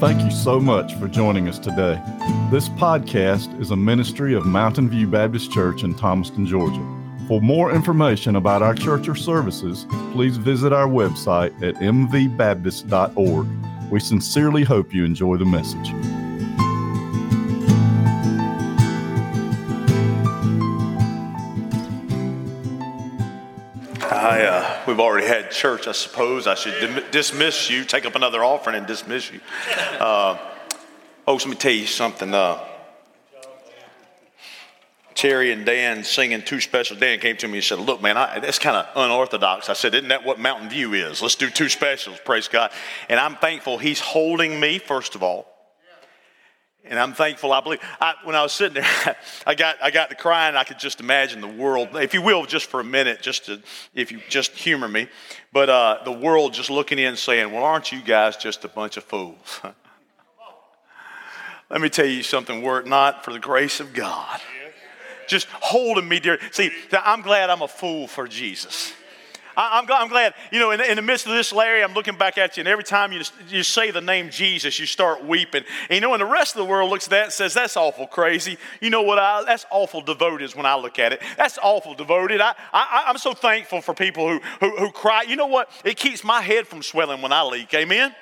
Thank you so much for joining us today. This podcast is a ministry of Mountain View Baptist Church in Thomaston, Georgia. For more information about our church or services, please visit our website at mvbaptist.org. We sincerely hope you enjoy the message. We've already had church, I suppose. I should dismiss you, take up another offering and dismiss you. Folks, let me tell you something. Terry and Dan singing Two Specials. Dan came to me and said, look, man, that's kind of unorthodox. I said, isn't that what Mountain View is? Let's do Two Specials, praise God. And I'm thankful he's holding me, first of all. And I'm thankful, I believe. When I was sitting there, I got to crying. I could just imagine the world, if you will, just for a minute, if you just humor me. But the world just looking in saying, well, aren't you guys just a bunch of fools? Let me tell you something. Were it not for the grace of God. Just holding me dear. See, I'm glad I'm a fool for Jesus. I'm glad. You know, in the midst of this, Larry, I'm looking back at you, and every time you say the name Jesus, you start weeping. And you know, and the rest of the world looks at that and says, that's awful crazy. You know what? That's awful devoted is when I look at it. That's awful devoted. I'm so thankful for people who cry. You know what? It keeps my head from swelling when I leak. Amen?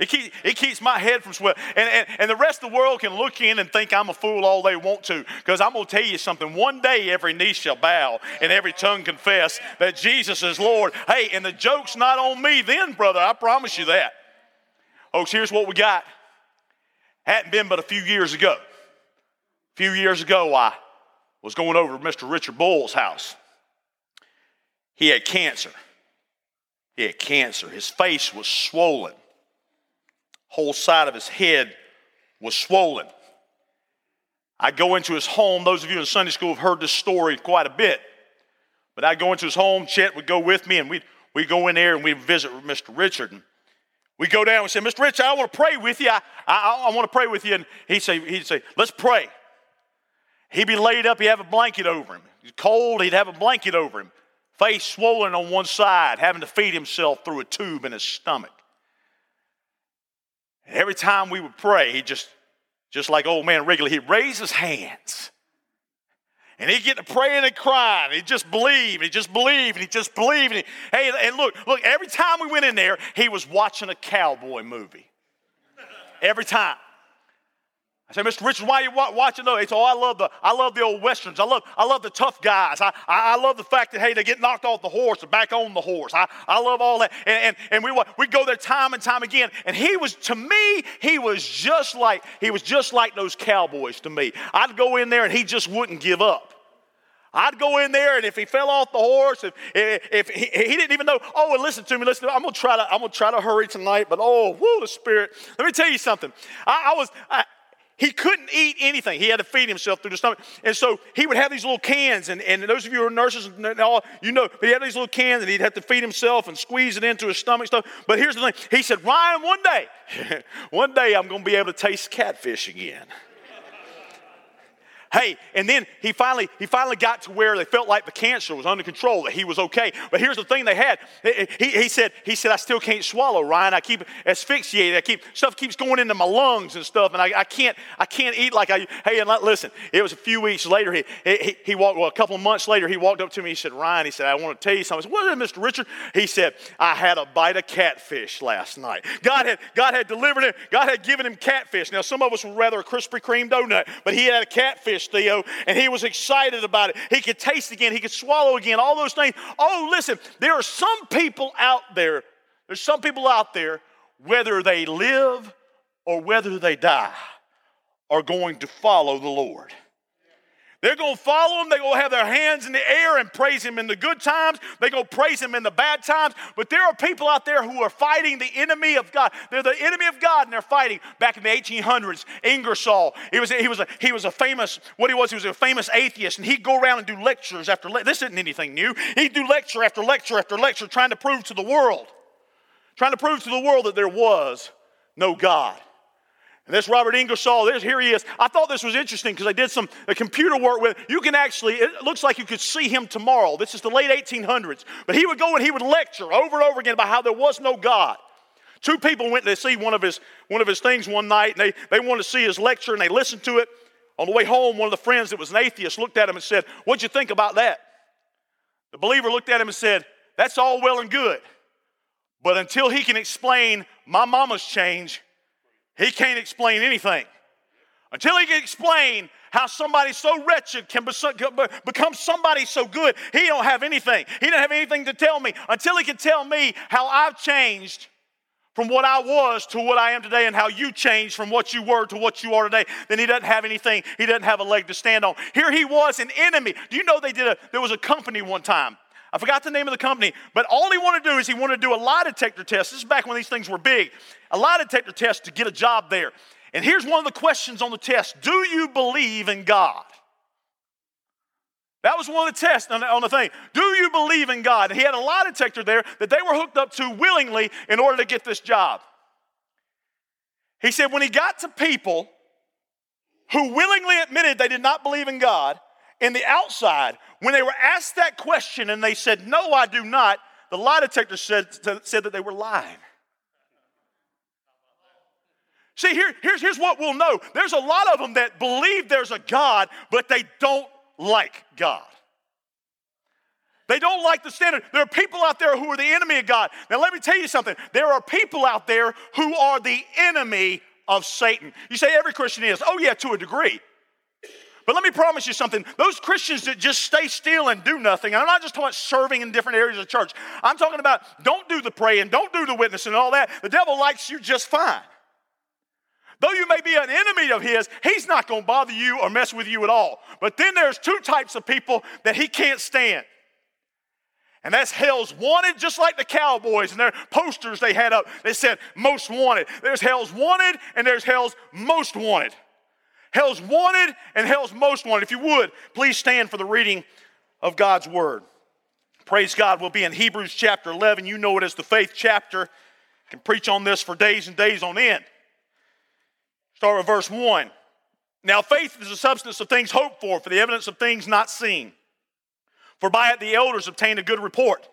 It keeps my head from swelling. And the rest of the world can look in and think I'm a fool all they want to, because I'm going to tell you something. One day every knee shall bow and every tongue confess that Jesus is Lord. Hey, and the joke's not on me then, brother. I promise you that. Folks, here's what we got. Hadn't been but a few years ago. A few years ago, I was going over to Mr. Richard Bull's house. He had cancer. His face was swollen. Whole side of his head was swollen. I go into his home. Those of you in Sunday school have heard this story quite a bit. But I go into his home. Chet would go with me, and we go in there, and we visit with Mr. Richard. And we go down and say, Mr. Richard, I want to pray with you. I want to pray with you. And he'd say, let's pray. He'd be laid up. He'd have a blanket over him. He's cold. He'd have a blanket over him. Face swollen on one side, having to feed himself through a tube in his stomach. And every time we would pray, he just like old man Wrigley, he'd raise his hands. And he'd get to praying and crying. He'd just believe, and he'd just believe, and he'd just believe. And look, every time we went in there, he was watching a cowboy movie. Every time. I said, Mr. Richard, why are you watching those? He said, oh, I love the old westerns. I love the tough guys. I love the fact that, hey, they get knocked off the horse and back on the horse. I love all that. And we go there time and time again. And he was, to me, he was just like those cowboys to me. I'd go in there and he just wouldn't give up. I'd go in there, and if he fell off the horse, if he didn't even know, oh, and listen to me, I'm gonna try to hurry tonight, but oh, woo, the Spirit. Let me tell you something. He couldn't eat anything. He had to feed himself through the stomach. And so he would have these little cans, and those of you who are nurses and all, you know, but he had these little cans, and he'd have to feed himself and squeeze it into his stomach stuff. But here's the thing. He said, Ryan, one day I'm going to be able to taste catfish again. Hey, and then he finally got to where they felt like the cancer was under control, that he was okay. But here's the thing they had. He said, I still can't swallow, Ryan. I keep asphyxiated. Stuff keeps going into my lungs and stuff, and I can't eat like I. Hey, and listen, it was a few weeks later. He walked, a couple of months later, he walked up to me. He said, Ryan, he said, I want to tell you something. I said, what is it, Mr. Richard? He said, I had a bite of catfish last night. God had delivered him. God had given him catfish. Now, some of us would rather a Krispy Kreme donut, but he had a catfish, Theo, and he was excited about it. He could taste again. He could swallow again. All those things. Oh, listen, there are some people out there. There's some people out there, whether they live or whether they die, are going to follow the Lord. They're going to follow him. They're going to have their hands in the air and praise him in the good times. They're going to praise him in the bad times. But there are people out there who are fighting the enemy of God. They're the enemy of God, and they're fighting. Back in the 1800s, Ingersoll, he was a famous atheist, and he'd go around and do lectures after lecture. This isn't anything new. He'd do lecture after lecture after lecture, trying to prove to the world that there was no God. And this Robert Ingersoll, here he is. I thought this was interesting because I did some computer work with him. You can actually, it looks like you could see him tomorrow. This is the late 1800s. But he would go and he would lecture over and over again about how there was no God. Two people went to see one of his things one night, and they wanted to see his lecture, and they listened to it. On the way home, one of the friends that was an atheist looked at him and said, "What'd you think about that?" The believer looked at him and said, "That's all well and good, but until he can explain my mama's change, he can't explain anything. Until he can explain how somebody so wretched can become somebody so good, he don't have anything. He don't have anything to tell me. Until he can tell me how I've changed from what I was to what I am today, and how you changed from what you were to what you are today, then he doesn't have anything. He doesn't have a leg to stand on." Here he was, an enemy. Do you know there was a company one time? I forgot the name of the company, but all he wanted to do is he wanted to do a lie detector test. This is back when these things were big. A lie detector test to get a job there. And here's one of the questions on the test. Do you believe in God? That was one of the tests on the thing. Do you believe in God? And he had a lie detector there that they were hooked up to willingly in order to get this job. He said when he got to people who willingly admitted they did not believe in God, in the outside, when they were asked that question and they said, "No, I do not," the lie detector said that they were lying. See, here's what we'll know. There's a lot of them that believe there's a God, but they don't like God. They don't like the standard. There are people out there who are the enemy of God. Now, let me tell you something. There are people out there who are the enemy of Satan. You say every Christian is. Oh, yeah, to a degree. But let me promise you something. Those Christians that just stay still and do nothing, and I'm not just talking about serving in different areas of church. I'm talking about don't do the praying, don't do the witnessing and all that. The devil likes you just fine. Though you may be an enemy of his, he's not going to bother you or mess with you at all. But then there's two types of people that he can't stand. And that's Hell's Wanted, just like the Cowboys and their posters they had up. They said, "Most Wanted." There's Hell's Wanted and there's Hell's Most Wanted. Hell's Wanted and Hell's Most Wanted. If you would, please stand for the reading of God's Word. Praise God. We'll be in Hebrews chapter 11. You know it as the faith chapter. I can preach on this for days and days on end. Start with verse 1. "Now faith is the substance of things hoped for the evidence of things not seen. For by it the elders obtained a good report.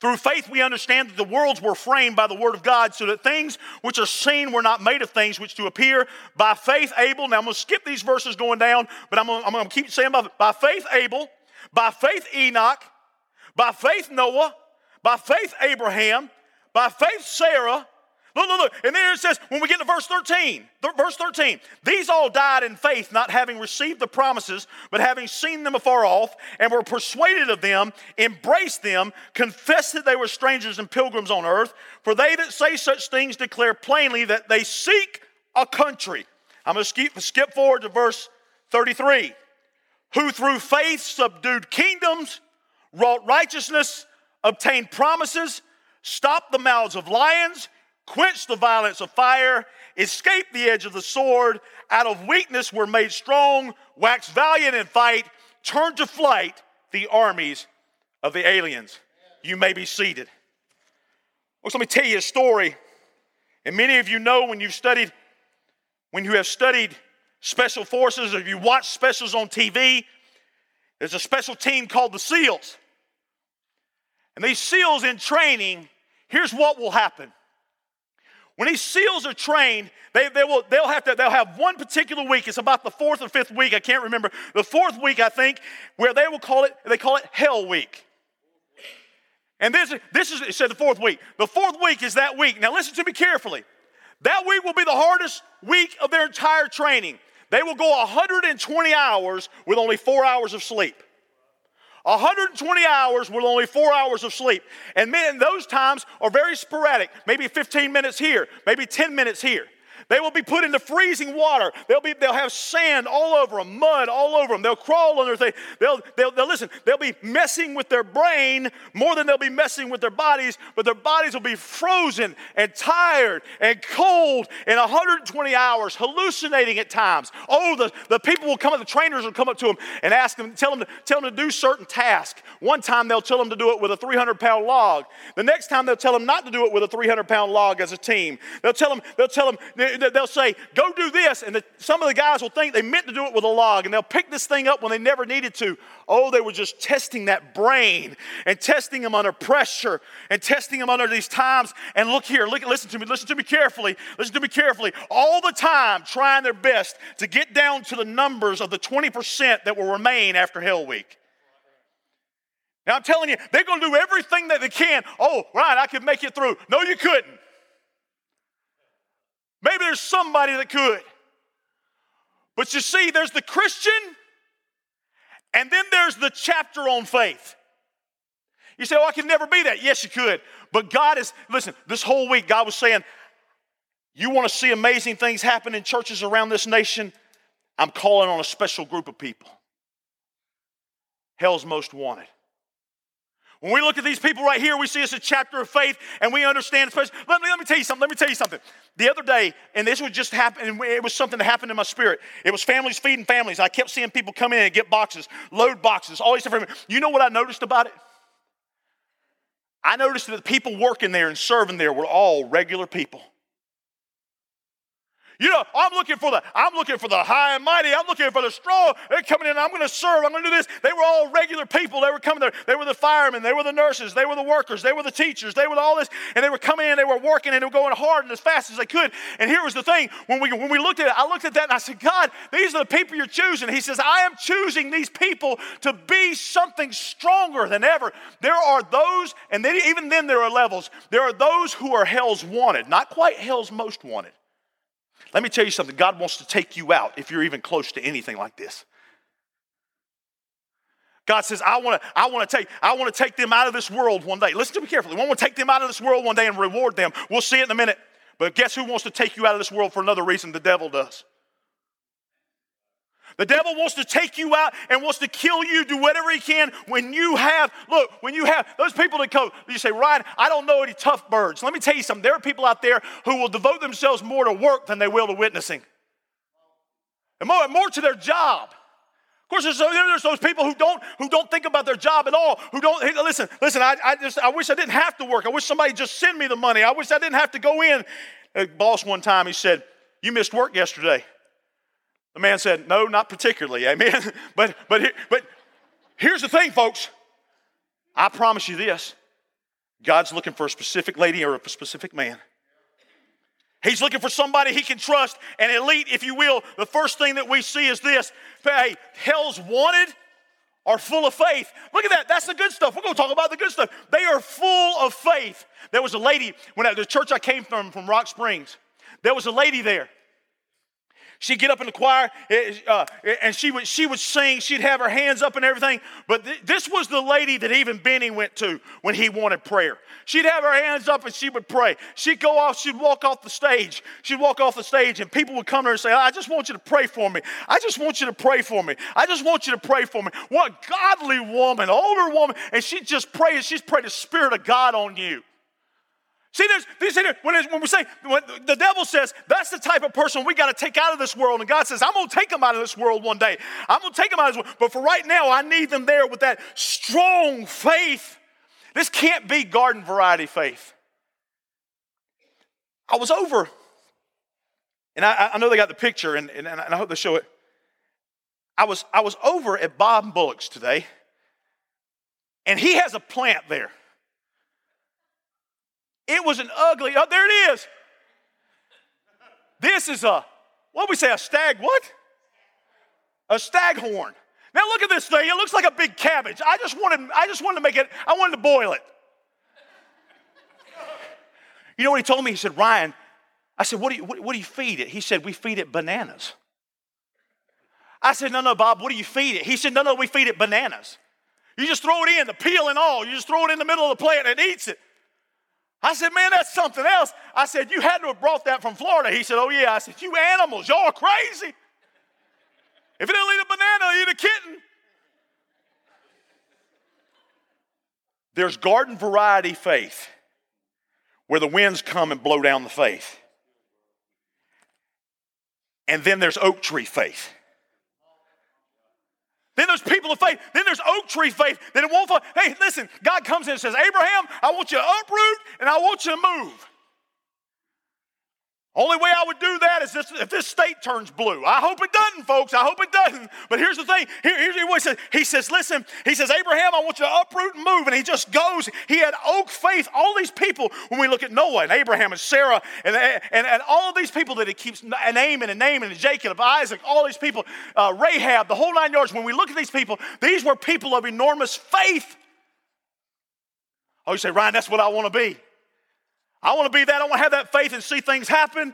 Through faith we understand that the worlds were framed by the word of God, so that things which are seen were not made of things which do appear. By faith Abel," now I'm going to skip these verses going down, but I'm going to keep saying about it. "By faith Abel, by faith Enoch, by faith Noah, by faith Abraham, by faith Sarah." Look. And then it says, when we get to verse 13, "These all died in faith, not having received the promises, but having seen them afar off, and were persuaded of them, embraced them, confessed that they were strangers and pilgrims on earth. For they that say such things declare plainly that they seek a country." I'm going to skip forward to verse 33. "Who through faith subdued kingdoms, wrought righteousness, obtained promises, stopped the mouths of lions, quenched the violence of fire, escaped the edge of the sword, out of weakness were made strong, waxed valiant in fight, turned to flight the armies of the aliens." You may be seated. Well, let me tell you a story. And many of you know when you have studied special forces, or you watch specials on TV, there's a special team called the SEALs. And these SEALs in training, here's what will happen. When these SEALs are trained, they'll have one particular week. It's about the fourth or fifth week. I can't remember. The fourth week, I think, where they call it Hell Week. And it said the fourth week. The fourth week is that week. Now listen to me carefully. That week will be the hardest week of their entire training. They will go 120 hours with only 4 hours of sleep. 120 hours with only 4 hours of sleep. And men, those times are very sporadic. Maybe 15 minutes here, maybe 10 minutes here. They will be put into freezing water. They'll have sand all over them, mud all over them. They'll crawl under things. They'll be messing with their brain more than they'll be messing with their bodies, but their bodies will be frozen and tired and cold in 120 hours, hallucinating at times. Oh, the people will come up, the trainers will come up to them and ask them, tell them to do certain tasks. One time they'll tell them to do it with a 300-pound log. The next time they'll tell them not to do it with a 300-pound log as a team. They'll tell them They'll say, go do this. And some of the guys will think they meant to do it with a log, and they'll pick this thing up when they never needed to. Oh, they were just testing that brain and testing them under pressure and testing them under these times. And look here, listen to me carefully. All the time trying their best to get down to the numbers of the 20% that will remain after Hell Week. Now, I'm telling you, they're going to do everything that they can. Oh, right, I could make it through. No, you couldn't. Maybe there's somebody that could. But you see, there's the Christian, and then there's the chapter on faith. You say, oh, I could never be that. Yes, you could. But God is, listen, this whole week God was saying, you want to see amazing things happen in churches around this nation? I'm calling on a special group of people. Hell's most wanted. When we look at these people right here, we see it's a chapter of faith, and we understand. Let me tell you something. The other day, and this was just happening, it was something that happened in my spirit. It was families feeding families. I kept seeing people come in and get boxes, load boxes, all these different. You know what I noticed about it? I noticed that the people working there and serving there were all regular people. You know, I'm looking for the high and mighty. I'm looking for the strong. They're coming in. I'm going to serve. I'm going to do this. They were all regular people. They were coming there. They were the firemen. They were the nurses. They were the workers. They were the teachers. They were all this. And they were coming in. They were working, and they were going hard and as fast as they could. And here was the thing. When we looked at it, I looked at that, and I said, God, these are the people you're choosing. He says, I am choosing these people to be something stronger than ever. There are those, and then, even then there are levels. There are those who are hell's wanted, not quite hell's most wanted. Let me tell you something. God wants to take you out if you're even close to anything like this. God says, I want to take them out of this world one day. Listen to me carefully. I want to take them out of this world one day and reward them. We'll see it in a minute. But guess who wants to take you out of this world for another reason? The devil does. The devil wants to take you out and wants to kill you, do whatever he can when you have those people that come, you say, Ryan, I don't know any tough birds. Let me tell you something. There are people out there who will devote themselves more to work than they will to witnessing. And more to their job. Of course, there's those people who don't think about their job at all. Listen. I wish I didn't have to work. I wish somebody just send me the money. I wish I didn't have to go in. A boss one time, he said, you missed work yesterday. The man said, no, not particularly, amen? but here's the thing, folks. I promise you this. God's looking for a specific lady or a specific man. He's looking for somebody he can trust, an elite, if you will. The first thing that we see is this. Hey, hell's wanted are full of faith. Look at that. That's the good stuff. We're going to talk about the good stuff. They are full of faith. There was a lady, when at the church I came from Rock Springs, there was a lady there. She'd get up in the choir, and she would sing. She'd have her hands up and everything. But this was the lady that even Benny went to when he wanted prayer. She'd have her hands up, and she would pray. She'd go off. She'd walk off the stage. And people would come to her and say, I just want you to pray for me. What a godly woman, older woman. And she'd just pray, and she'd pray the Spirit of God on you. See, when the devil says, that's the type of person we got to take out of this world. And God says, I'm going to take them out of this world one day. But for right now, I need them there with that strong faith. This can't be garden variety faith. I was over, and I know they got the picture, and I hope they show it. I was over at Bob and Bullock's today, and he has a plant there. It was an ugly, oh, there it is. This is a staghorn. Now look at this thing. It looks like a big cabbage. I wanted to boil it. You know what he told me? He said, Ryan, I said, what do you feed it? He said, we feed it bananas. I said, no, Bob, what do you feed it? He said, no, we feed it bananas. You just throw it in, the peel and all. You just throw it in the middle of the plant and it eats it. I said, man, that's something else. I said, you had to have brought that from Florida. He said, oh, yeah. I said, you animals, y'all are crazy. If you don't eat a banana, you eat a kitten. There's garden variety faith where the winds come and blow down the faith. And then there's oak tree faith. Then there's people of faith. Then there's oak tree faith. Then it won't fall. Hey, listen, God comes in and says, Abraham, I want you to uproot and I want you to move. Only way I would do that is if this state turns blue. I hope it doesn't, folks. I hope it doesn't. But here's the thing. Here's what he says. He says, listen, he says, Abraham, I want you to uproot and move. And he just goes. He had oak faith. All these people, when we look at Noah and Abraham and Sarah and all of these people that he keeps, and Jacob, Isaac, all these people, Rahab, the whole nine yards. When we look at these people, these were people of enormous faith. Oh, you say, Ryan, that's what I want to be. I want to be that. I want to have that faith and see things happen.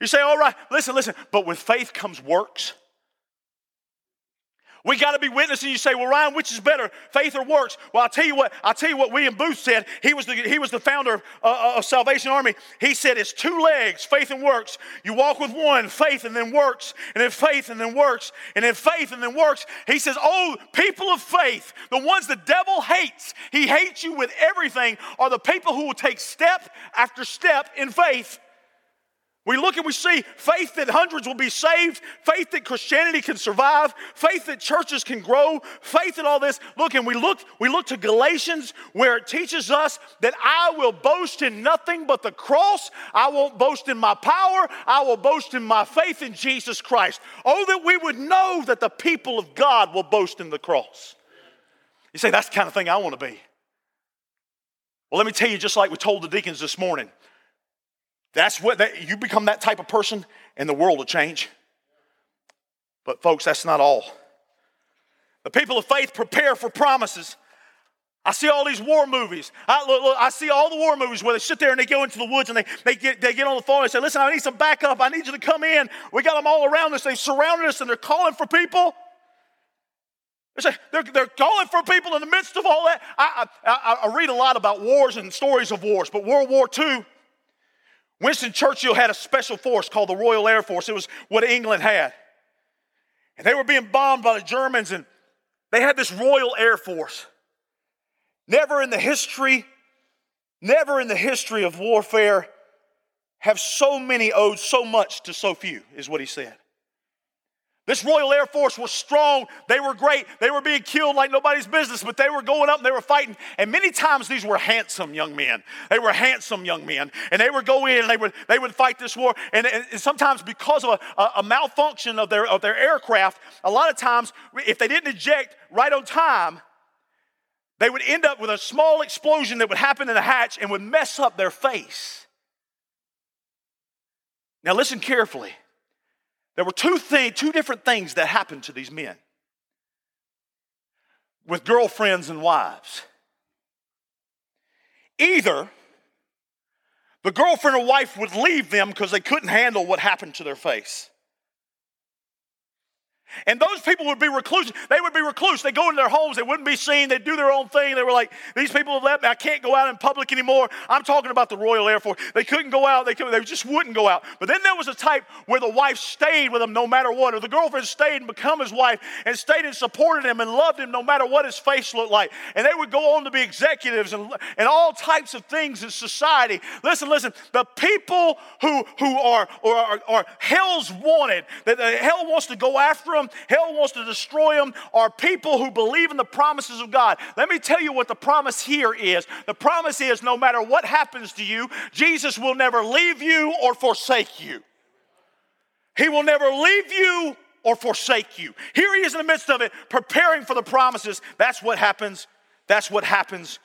You say, all right, listen, but with faith comes works. We got to be witnessing. You say, well, Ryan, which is better, faith or works? Well, I'll tell you what William Booth said. He was the founder of Salvation Army. He said, it's two legs, faith and works. You walk with one, faith and then works, and then faith and then works, and then faith and then works. He says, oh, people of faith, the ones the devil hates, he hates you with everything, are the people who will take step after step in faith. We look and we see faith that hundreds will be saved, faith that Christianity can survive, faith that churches can grow, faith in all this. Look, and we look to Galatians where it teaches us that I will boast in nothing but the cross. I won't boast in my power. I will boast in my faith in Jesus Christ. Oh, that we would know that the people of God will boast in the cross. You say, that's the kind of thing I want to be. Well, let me tell you, just like we told the deacons this morning, that's what you become that type of person, and the world will change. But folks, that's not all. The people of faith prepare for promises. I see all these war movies. I see all the war movies where they sit there and they go into the woods and they get on the phone and say, listen, I need some backup. I need you to come in. We got them all around us. They've surrounded us and they're calling for people. They're calling for people in the midst of all that. I read a lot about wars and stories of wars, but World War II, Winston Churchill had a special force called the Royal Air Force. It was what England had. And they were being bombed by the Germans, and they had this Royal Air Force. Never in the history of warfare have so many owed so much to so few, is what he said. This Royal Air Force was strong. They were great. They were being killed like nobody's business, but they were going up and they were fighting. And many times these were handsome young men. They were handsome young men. And they would go in and they would fight this war. And sometimes because of a malfunction of their aircraft, a lot of times if they didn't eject right on time, they would end up with a small explosion that would happen in the hatch and would mess up their face. Now listen carefully. There were two different things that happened to these men with girlfriends and wives. Either the girlfriend or wife would leave them because they couldn't handle what happened to their face. And those people would be recluse. They would be recluse. They'd go into their homes. They wouldn't be seen. They'd do their own thing. They were like, these people have left me. I can't go out in public anymore. I'm talking about the Royal Air Force. They couldn't go out. They just wouldn't go out. But then there was a type where the wife stayed with him no matter what, or the girlfriend stayed and become his wife and stayed and supported him and loved him no matter what his face looked like. And they would go on to be executives and all types of things in society. Listen. The people who are hell's wanted, that hell wants to go after them, hell wants to destroy them, are people who believe in the promises of God. Let me tell you what the promise here is. The promise is no matter what happens to you, Jesus will never leave you or forsake you. He will never leave you or forsake you. Here he is in the midst of it, preparing for the promises. That's what happens. That's what happens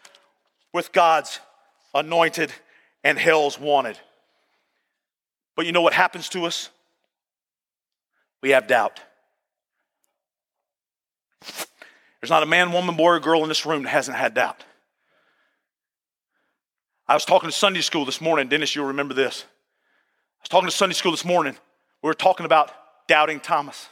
with God's anointed and hell's wanted. But you know what happens to us? We have doubt. There's not a man, woman, boy, or girl in this room that hasn't had doubt. I was talking to Sunday school this morning. Dennis, you'll remember this. I was talking to Sunday school this morning. We were talking about doubting Thomas.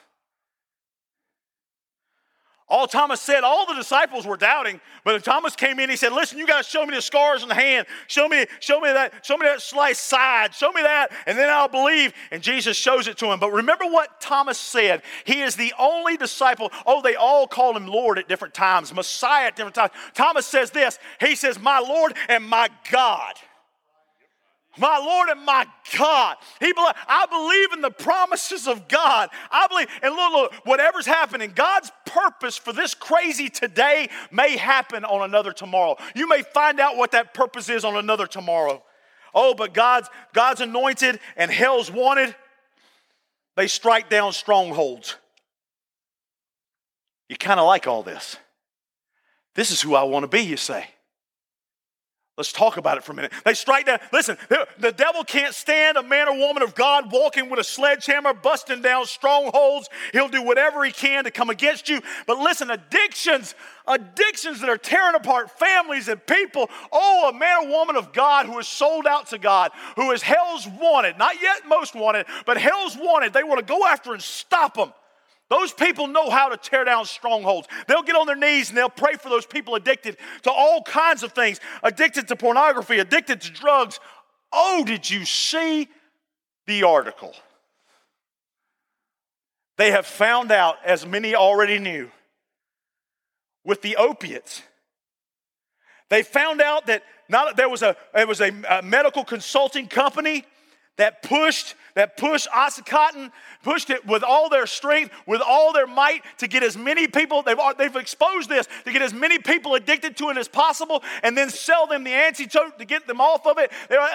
All Thomas said, all the disciples were doubting, but when Thomas came in, he said, listen, you got to show me the scars on the hand. Show me that sliced side. Show me that, and then I'll believe. And Jesus shows it to him. But remember what Thomas said. He is the only disciple. Oh, they all called him Lord at different times, Messiah at different times. Thomas says this. He says, my Lord and my God. My Lord and my God. I believe in the promises of God. I believe, and look, whatever's happening, God's purpose for this crazy today may happen on another tomorrow. You may find out what that purpose is on another tomorrow. oh, but God's anointed and hell's wanted, they strike down strongholds. You kind of like all this. This is who I want to be, you say. Let's talk about it for a minute. They strike down. Listen, the devil can't stand a man or woman of God walking with a sledgehammer, busting down strongholds. He'll do whatever he can to come against you. But listen, addictions that are tearing apart families and people. Oh, a man or woman of God who is sold out to God, who is hell's wanted, not yet most wanted, but hell's wanted. They want to go after and stop them. Those people know how to tear down strongholds. They'll get on their knees and they'll pray for those people addicted to all kinds of things, addicted to pornography, addicted to drugs. Oh, did you see the article? They have found out, as many already knew, with the opiates. They found out that there was a medical consulting company that pushed OxyContin, pushed it with all their strength, with all their might to get as many people, they've exposed this, to get as many people addicted to it as possible and then sell them the antidote to get them off of it.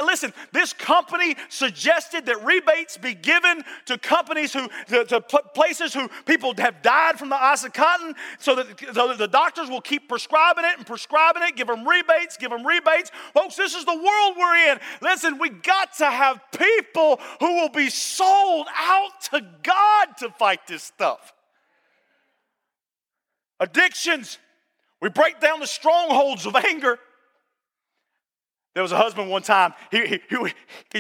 Listen, this company suggested that rebates be given to companies to places who people have died from the OxyContin so that the doctors will keep prescribing it, give them rebates. Folks, this is the world we're in. Listen, we got to have people who will be sold out to God to fight this stuff. Addictions. We break down the strongholds of anger. There was a husband one time, he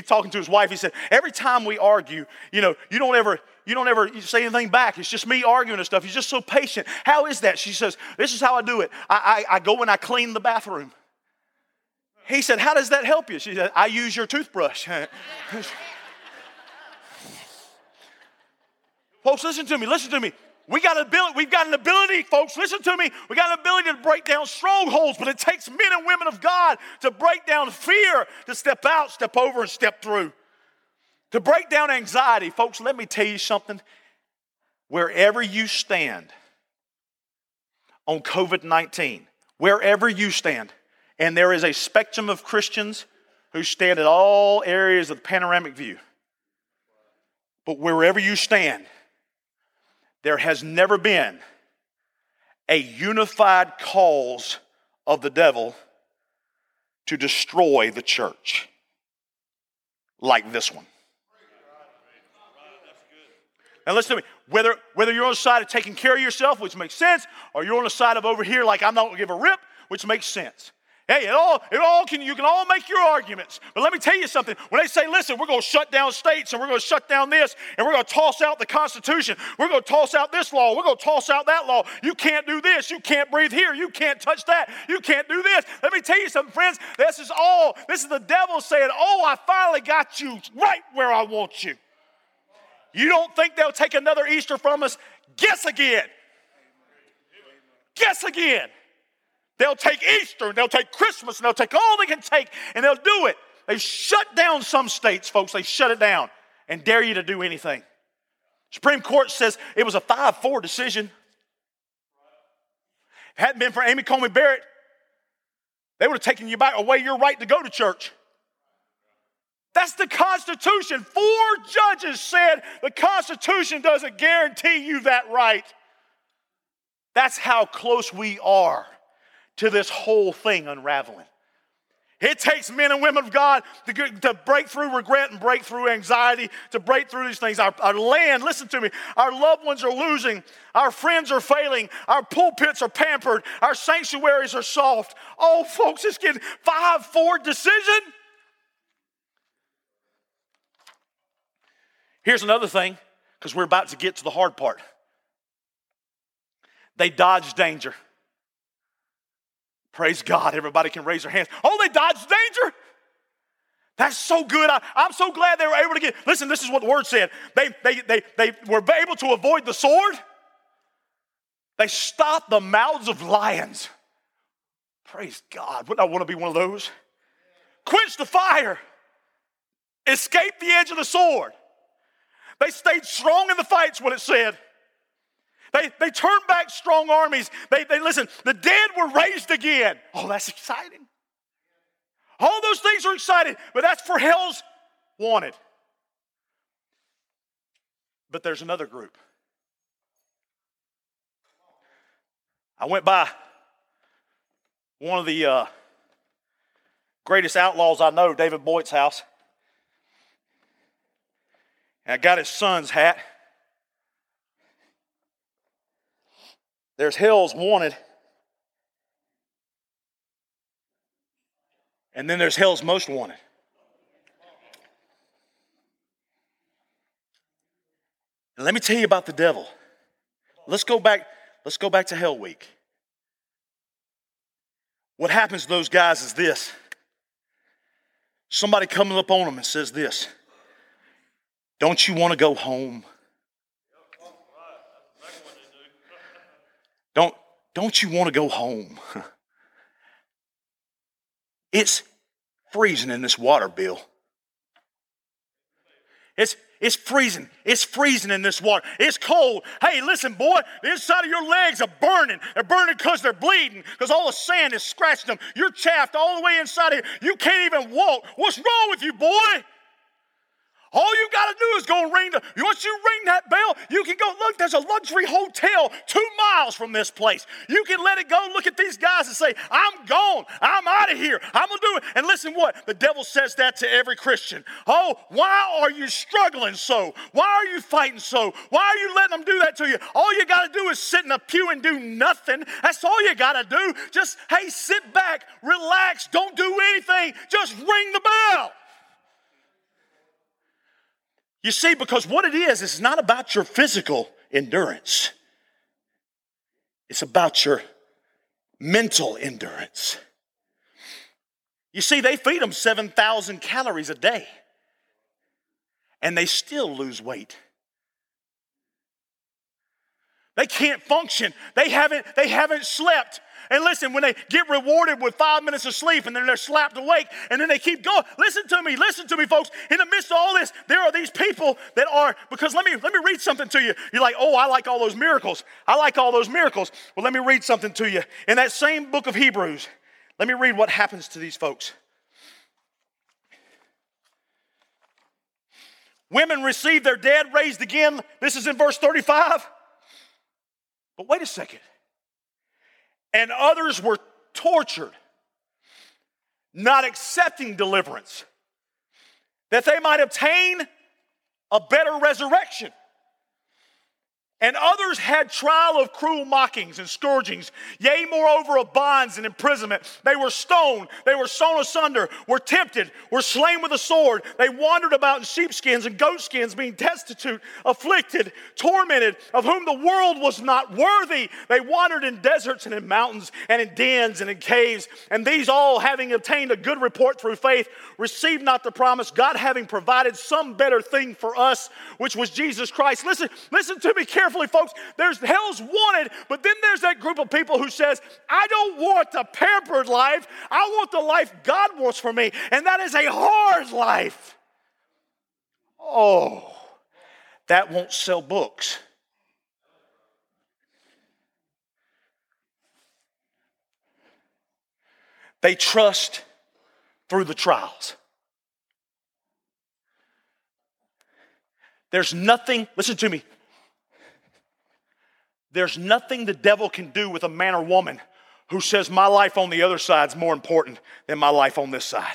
talking to his wife, he said, every time we argue, you don't ever say anything back. It's just me arguing and stuff. You're just so patient. How is that? She says, this is how I do it. I go and I clean the bathroom. He said, how does that help you? She said, I use your toothbrush. Folks, listen to me. We got an ability to break down strongholds, but it takes men and women of God to break down fear, to step out, step over, and step through. To break down anxiety. Folks, let me tell you something. Wherever you stand on COVID-19, and there is a spectrum of Christians who stand at all areas of the panoramic view. But wherever you stand, there has never been a unified cause of the devil to destroy the church like this one. Now listen to me, whether you're on the side of taking care of yourself, which makes sense, or you're on the side of over here like I'm not going to give a rip, which makes sense. Hey, you can all make your arguments. But let me tell you something. When they say, listen, we're going to shut down states and we're going to shut down this and we're going to toss out the Constitution. We're going to toss out this law. We're going to toss out that law. You can't do this. You can't breathe here. You can't touch that. You can't do this. Let me tell you something, friends. This is the devil saying, oh, I finally got you right where I want you. You don't think they'll take another Easter from us? Guess again. They'll take Easter, and they'll take Christmas, and they'll take all they can take, and they'll do it. They've shut down some states, folks. They shut it down and dare you to do anything. Supreme Court says it was a 5-4 decision. If it hadn't been for Amy Coney Barrett, they would have taken you away your right to go to church. That's the Constitution. 4 judges said the Constitution doesn't guarantee you that right. That's how close we are to this whole thing unraveling. It takes men and women of God to break through regret and break through anxiety, to break through these things. Our land, listen to me, our loved ones are losing. Our friends are failing. Our pulpits are pampered. Our sanctuaries are soft. Oh, folks, it's getting 5-4 decision. Here's another thing, because we're about to get to the hard part. They dodge danger. Praise God, everybody can raise their hands. Oh, they dodged danger? That's so good. I'm so glad they were able to get. Listen, this is what the word said. They were able to avoid the sword. They stopped the mouths of lions. Praise God. Wouldn't I want to be one of those? Quench the fire. Escape the edge of the sword. They stayed strong in the fight's what it said. They turned back strong armies. They listen, the dead were raised again. Oh, that's exciting. All those things are exciting, but that's for hell's wanted. But there's another group. I went by one of the greatest outlaws I know, David Boyd's house. And I got his son's hat. There's hell's wanted. And then there's hell's most wanted. And let me tell you about the devil. Let's go back to Hell Week. What happens to those guys is this. Somebody comes up on them and says this. Don't you want to go home? Don't you want to go home? It's freezing in this water, Bill. It's freezing. It's freezing in this water. It's cold. Hey, listen, boy, the inside of your legs are burning. They're burning because they're bleeding, because all the sand is scratching them. You're chaffed all the way inside of you. You can't even walk. What's wrong with you, boy? All you got to do is go ring the, once you ring that bell, you can go, look, there's a luxury hotel 2 miles from this place. You can let it go, look at these guys and say, I'm gone. I'm out of here. I'm going to do it. And listen what? The devil says that to every Christian. Oh, why are you struggling so? Why are you fighting so? Why are you letting them do that to you? All you got to do is sit in a pew and do nothing. That's all you got to do. Just, hey, sit back, relax, don't do anything. Just ring the bell. You see, because what it is, it's not about your physical endurance. It's about your mental endurance. You see, they feed them 7,000 calories a day, and they still lose weight. They can't function. They haven't slept. And listen, when they get rewarded with 5 minutes of sleep and then they're slapped awake and then they keep going. Listen to me, folks. In the midst of all this, there are these people that are, because let me read something to you. You're like, oh, I like all those miracles. I like all those miracles. Well, let me read something to you. In that same book of Hebrews, let me read what happens to these folks. Women receive their dead raised again. This is in verse 35. But wait a second. And others were tortured, not accepting deliverance, that they might obtain a better resurrection. And others had trial of cruel mockings and scourgings, yea, moreover of bonds and imprisonment. They were stoned, they were sawn asunder, were tempted, were slain with a sword. They wandered about in sheepskins and goatskins, being destitute, afflicted, tormented, of whom the world was not worthy. They wandered in deserts and in mountains and in dens and in caves. And these all, having obtained a good report through faith, received not the promise, God having provided some better thing for us, which was Jesus Christ. Listen to me carefully. Folks, there's hell's wanted, but then there's that group of people who says, I don't want the pampered life. I want the life God wants for me, and that is a hard life. Oh, that won't sell books. They trust through the trials. There's nothing, listen to me, there's nothing the devil can do with a man or woman who says my life on the other side is more important than my life on this side.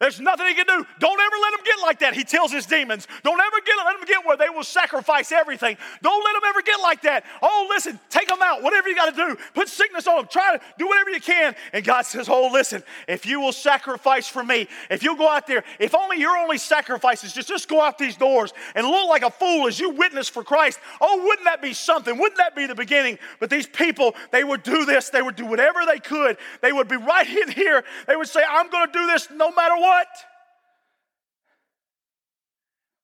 There's nothing he can do. Don't ever let him get like that, he tells his demons. Don't ever let him get where they will sacrifice everything. Don't let him ever get like that. Oh, listen, take him out. Whatever you got to do. Put sickness on him. Try to do whatever you can. And God says, oh, listen, if you will sacrifice for me, if you'll go out there, if only your only sacrifice is just go out these doors and look like a fool as you witness for Christ. Oh, wouldn't that be something? Wouldn't that be the beginning? But these people, they would do this. They would do whatever they could. They would be right in here. They would say, I'm going to do this no matter what.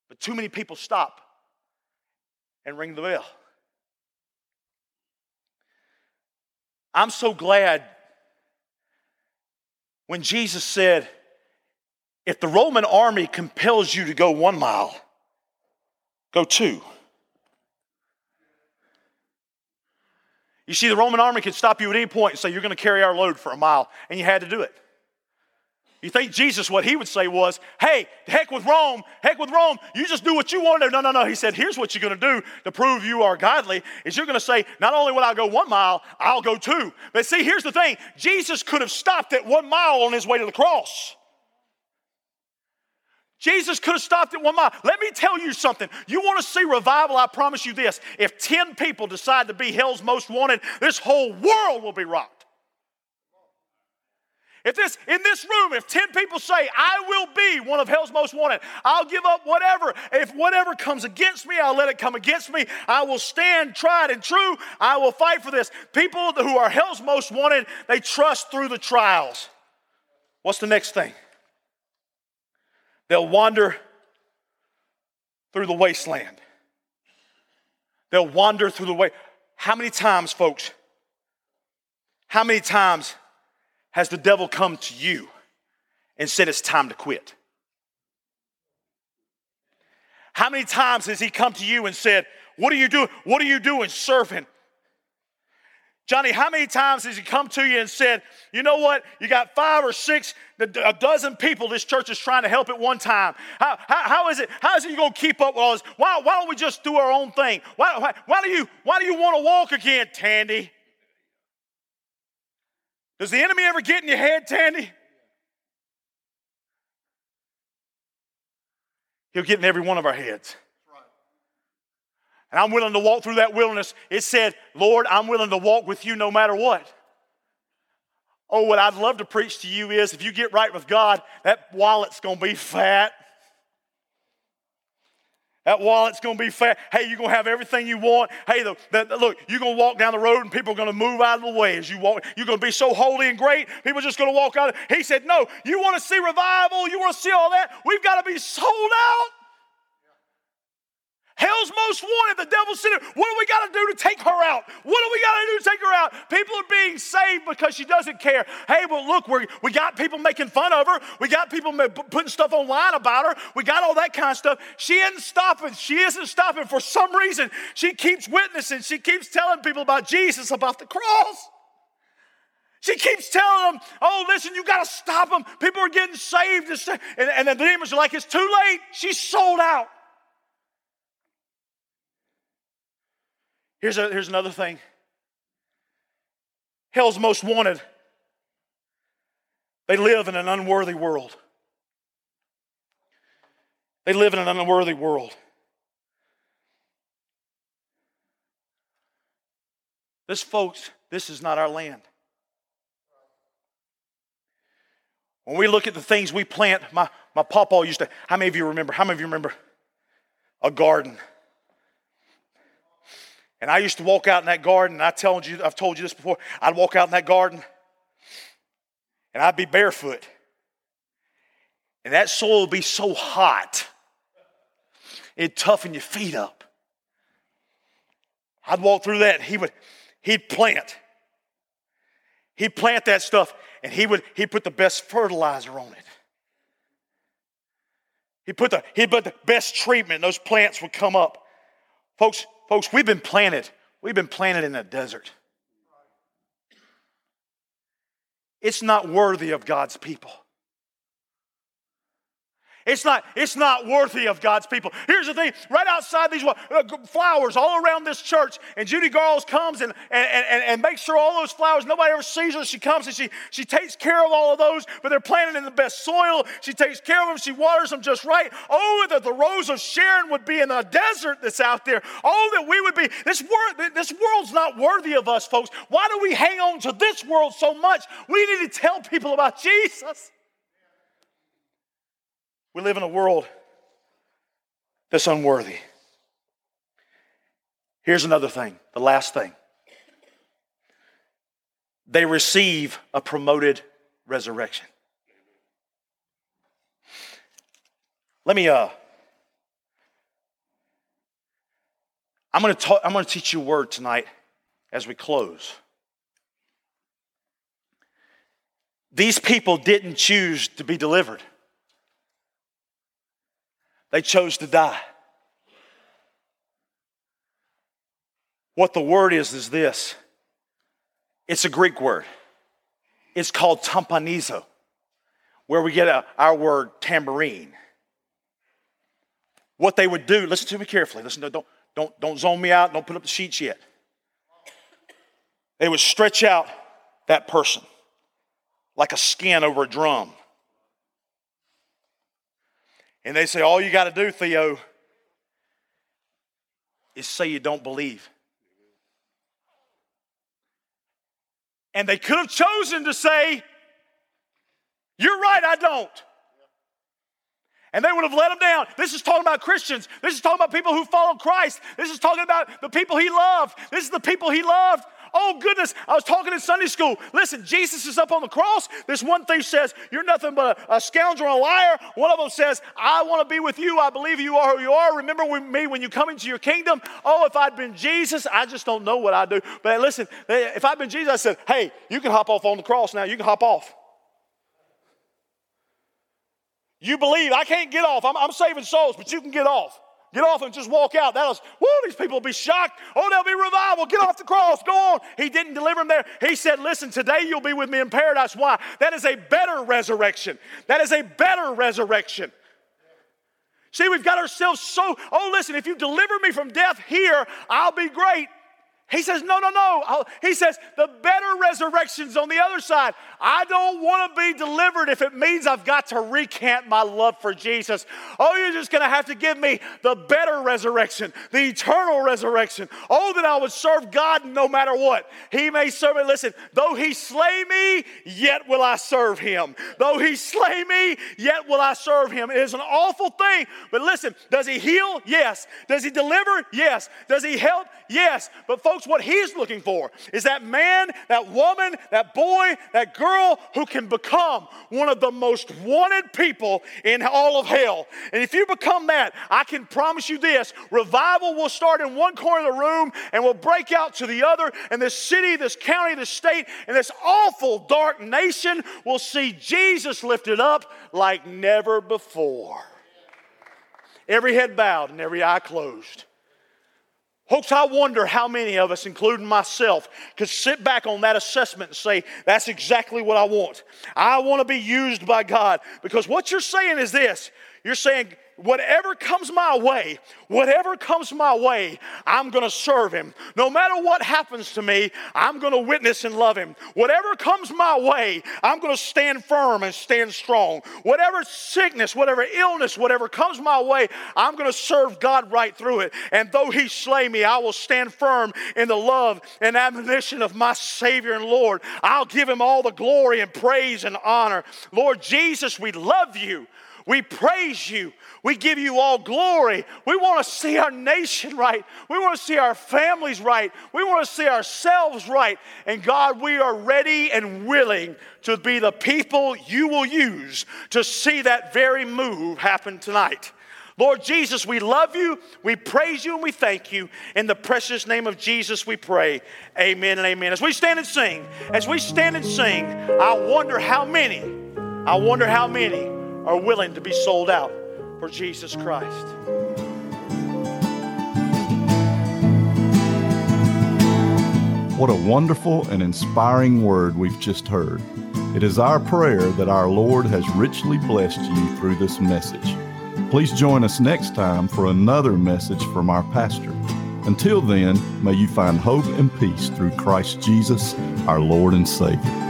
But too many people stop and ring the bell. I'm so glad when Jesus said, if the Roman army compels you to go 1 mile, go 2. You see, the Roman army could stop you at any point and say, you're going to carry our load for a mile, and you had to do it. You think Jesus, what he would say was, hey, heck with Rome, you just do what you want to do. No, he said, here's what you're going to do to prove you are godly, is you're going to say, not only will I go 1 mile, I'll go 2. But see, here's the thing, Jesus could have stopped at 1 mile on his way to the cross. Jesus could have stopped at 1 mile. Let me tell you something. You want to see revival, I promise you this. If 10 people decide to be hell's most wanted, this whole world will be rocked. In this room, if 10 people say, I will be one of hell's most wanted, I'll give up whatever. If whatever comes against me, I'll let it come against me. I will stand tried and true. I will fight for this. People who are hell's most wanted, they trust through the trials. What's the next thing? They'll wander through the wasteland. They'll wander through the way. How many times, folks, has the devil come to you and said it's time to quit? How many times has he come to you and said, what are you doing? What are you doing serving? Johnny, how many times has he come to you and said, you know what, you got 5 or 6, a dozen people this church is trying to help at one time. How is it you're going to keep up with all this? Why don't we just do our own thing? Why do you want to walk again, Tandy? Does the enemy ever get in your head, Tandy? He'll get in every one of our heads. And I'm willing to walk through that wilderness. It said, Lord, I'm willing to walk with you no matter what. Oh, what I'd love to preach to you is if you get right with God, that wallet's going to be fat. Hey, you're going to have everything you want. Hey, look, you're going to walk down the road and people are going to move out of the way as you walk. You're going to be so holy and great, people are just going to walk out. He said, no, you want to see revival? You want to see all that? We've got to be sold out. Hell's most wanted, the devil's sinner. What do we got to do to take her out? People are being saved because she doesn't care. Hey, well, look, we got people making fun of her. We got people putting stuff online about her. We got all that kind of stuff. She isn't stopping for some reason. She keeps witnessing. She keeps telling people about Jesus, about the cross. She keeps telling them, oh, listen, you got to stop them. People are getting saved. And the demons are like, it's too late. She's sold out. Here's another thing. Hell's most wanted. They live in an unworthy world. This is not our land. When we look at the things we plant, my pawpaw used to, how many of you remember a garden? And I used to walk out in that garden, and I've told you this before, I'd walk out in that garden, and I'd be barefoot. And that soil would be so hot, it'd toughen your feet up. I'd walk through that, and he'd plant that stuff, and he'd put the best fertilizer on it. He'd put the best treatment, and those plants would come up. Folks, we've been planted. We've been planted in a desert. It's not worthy of God's people. It's not worthy of God's people. Here's the thing, right outside these flowers all around this church, and Judy Garles comes and makes sure all those flowers, nobody ever sees her. She comes and she takes care of all of those, but they're planted in the best soil. She takes care of them. She waters them just right. Oh, that the Rose of Sharon would be in the desert that's out there. Oh, that we would be. This world's not worthy of us, folks. Why do we hang on to this world so much? We need to tell people about Jesus. We live in a world that's unworthy. Here's another thing, the last thing. They receive a promoted resurrection. I'm going to teach you a word tonight as we close. These people didn't choose to be delivered. They chose to die. What the word is this. It's a Greek word. It's called tampanizo, where we get our word tambourine. What they would do, listen to me carefully. Listen, don't zone me out. Don't put up the sheets yet. They would stretch out that person like a skin over a drum. And they say, all you got to do, Theo, is say you don't believe. And they could have chosen to say, you're right, I don't. And they would have let them down. This is talking about Christians. This is talking about people who follow Christ. This is talking about the people he loved. This is the people he loved. Oh, goodness, I was talking in Sunday school. Listen, Jesus is up on the cross. This one thief says, you're nothing but a scoundrel and a liar. One of them says, I want to be with you. I believe you are who you are. Remember me when you come into your kingdom. Oh, if I'd been Jesus, I just don't know what I'd do. But listen, if I'd been Jesus, I said, hey, you can hop off on the cross now. You can hop off. You believe. I can't get off. I'm saving souls, but you can get off. Get off and just walk out. These people will be shocked. Oh, there'll be revival. Get off the cross. Go on. He didn't deliver them there. He said, listen, today you'll be with me in paradise. Why? That is a better resurrection. That is a better resurrection. See, we've got ourselves so, oh, listen, if you deliver me from death here, I'll be great. He says, no. He says, the better resurrection's on the other side. I don't want to be delivered if it means I've got to recant my love for Jesus. Oh, you're just going to have to give me the better resurrection, the eternal resurrection. Oh, that I would serve God no matter what. He may serve me. Listen, though he slay me, yet will I serve him. Though he slay me, yet will I serve him. It is an awful thing. But listen, does he heal? Yes. Does he deliver? Yes. Does he help? Yes. But folks, what he's looking for is that man, that woman, that boy, that girl who can become one of the most wanted people in all of hell. And if you become that, I can promise you this, revival will start in one corner of the room and will break out to the other. And this city, this county, this state, and this awful dark nation will see Jesus lifted up like never before. Every head bowed and every eye closed. Folks, I wonder how many of us, including myself, could sit back on that assessment and say, that's exactly what I want. I want to be used by God. Because what you're saying is this. You're saying, whatever comes my way, I'm going to serve him. No matter what happens to me, I'm going to witness and love him. Whatever comes my way, I'm going to stand firm and stand strong. Whatever sickness, whatever illness, whatever comes my way, I'm going to serve God right through it. And though he slay me, I will stand firm in the love and admonition of my Savior and Lord. I'll give him all the glory and praise and honor. Lord Jesus, we love you. We praise you. We give you all glory. We want to see our nation right. We want to see our families right. We want to see ourselves right. And God, we are ready and willing to be the people you will use to see that very move happen tonight. Lord Jesus, we love you. We praise you and we thank you. In the precious name of Jesus, we pray. Amen and amen. As we stand and sing, I wonder how many are willing to be sold out for Jesus Christ. What a wonderful and inspiring word we've just heard. It is our prayer that our Lord has richly blessed you through this message. Please join us next time for another message from our pastor. Until then, may you find hope and peace through Christ Jesus, our Lord and Savior.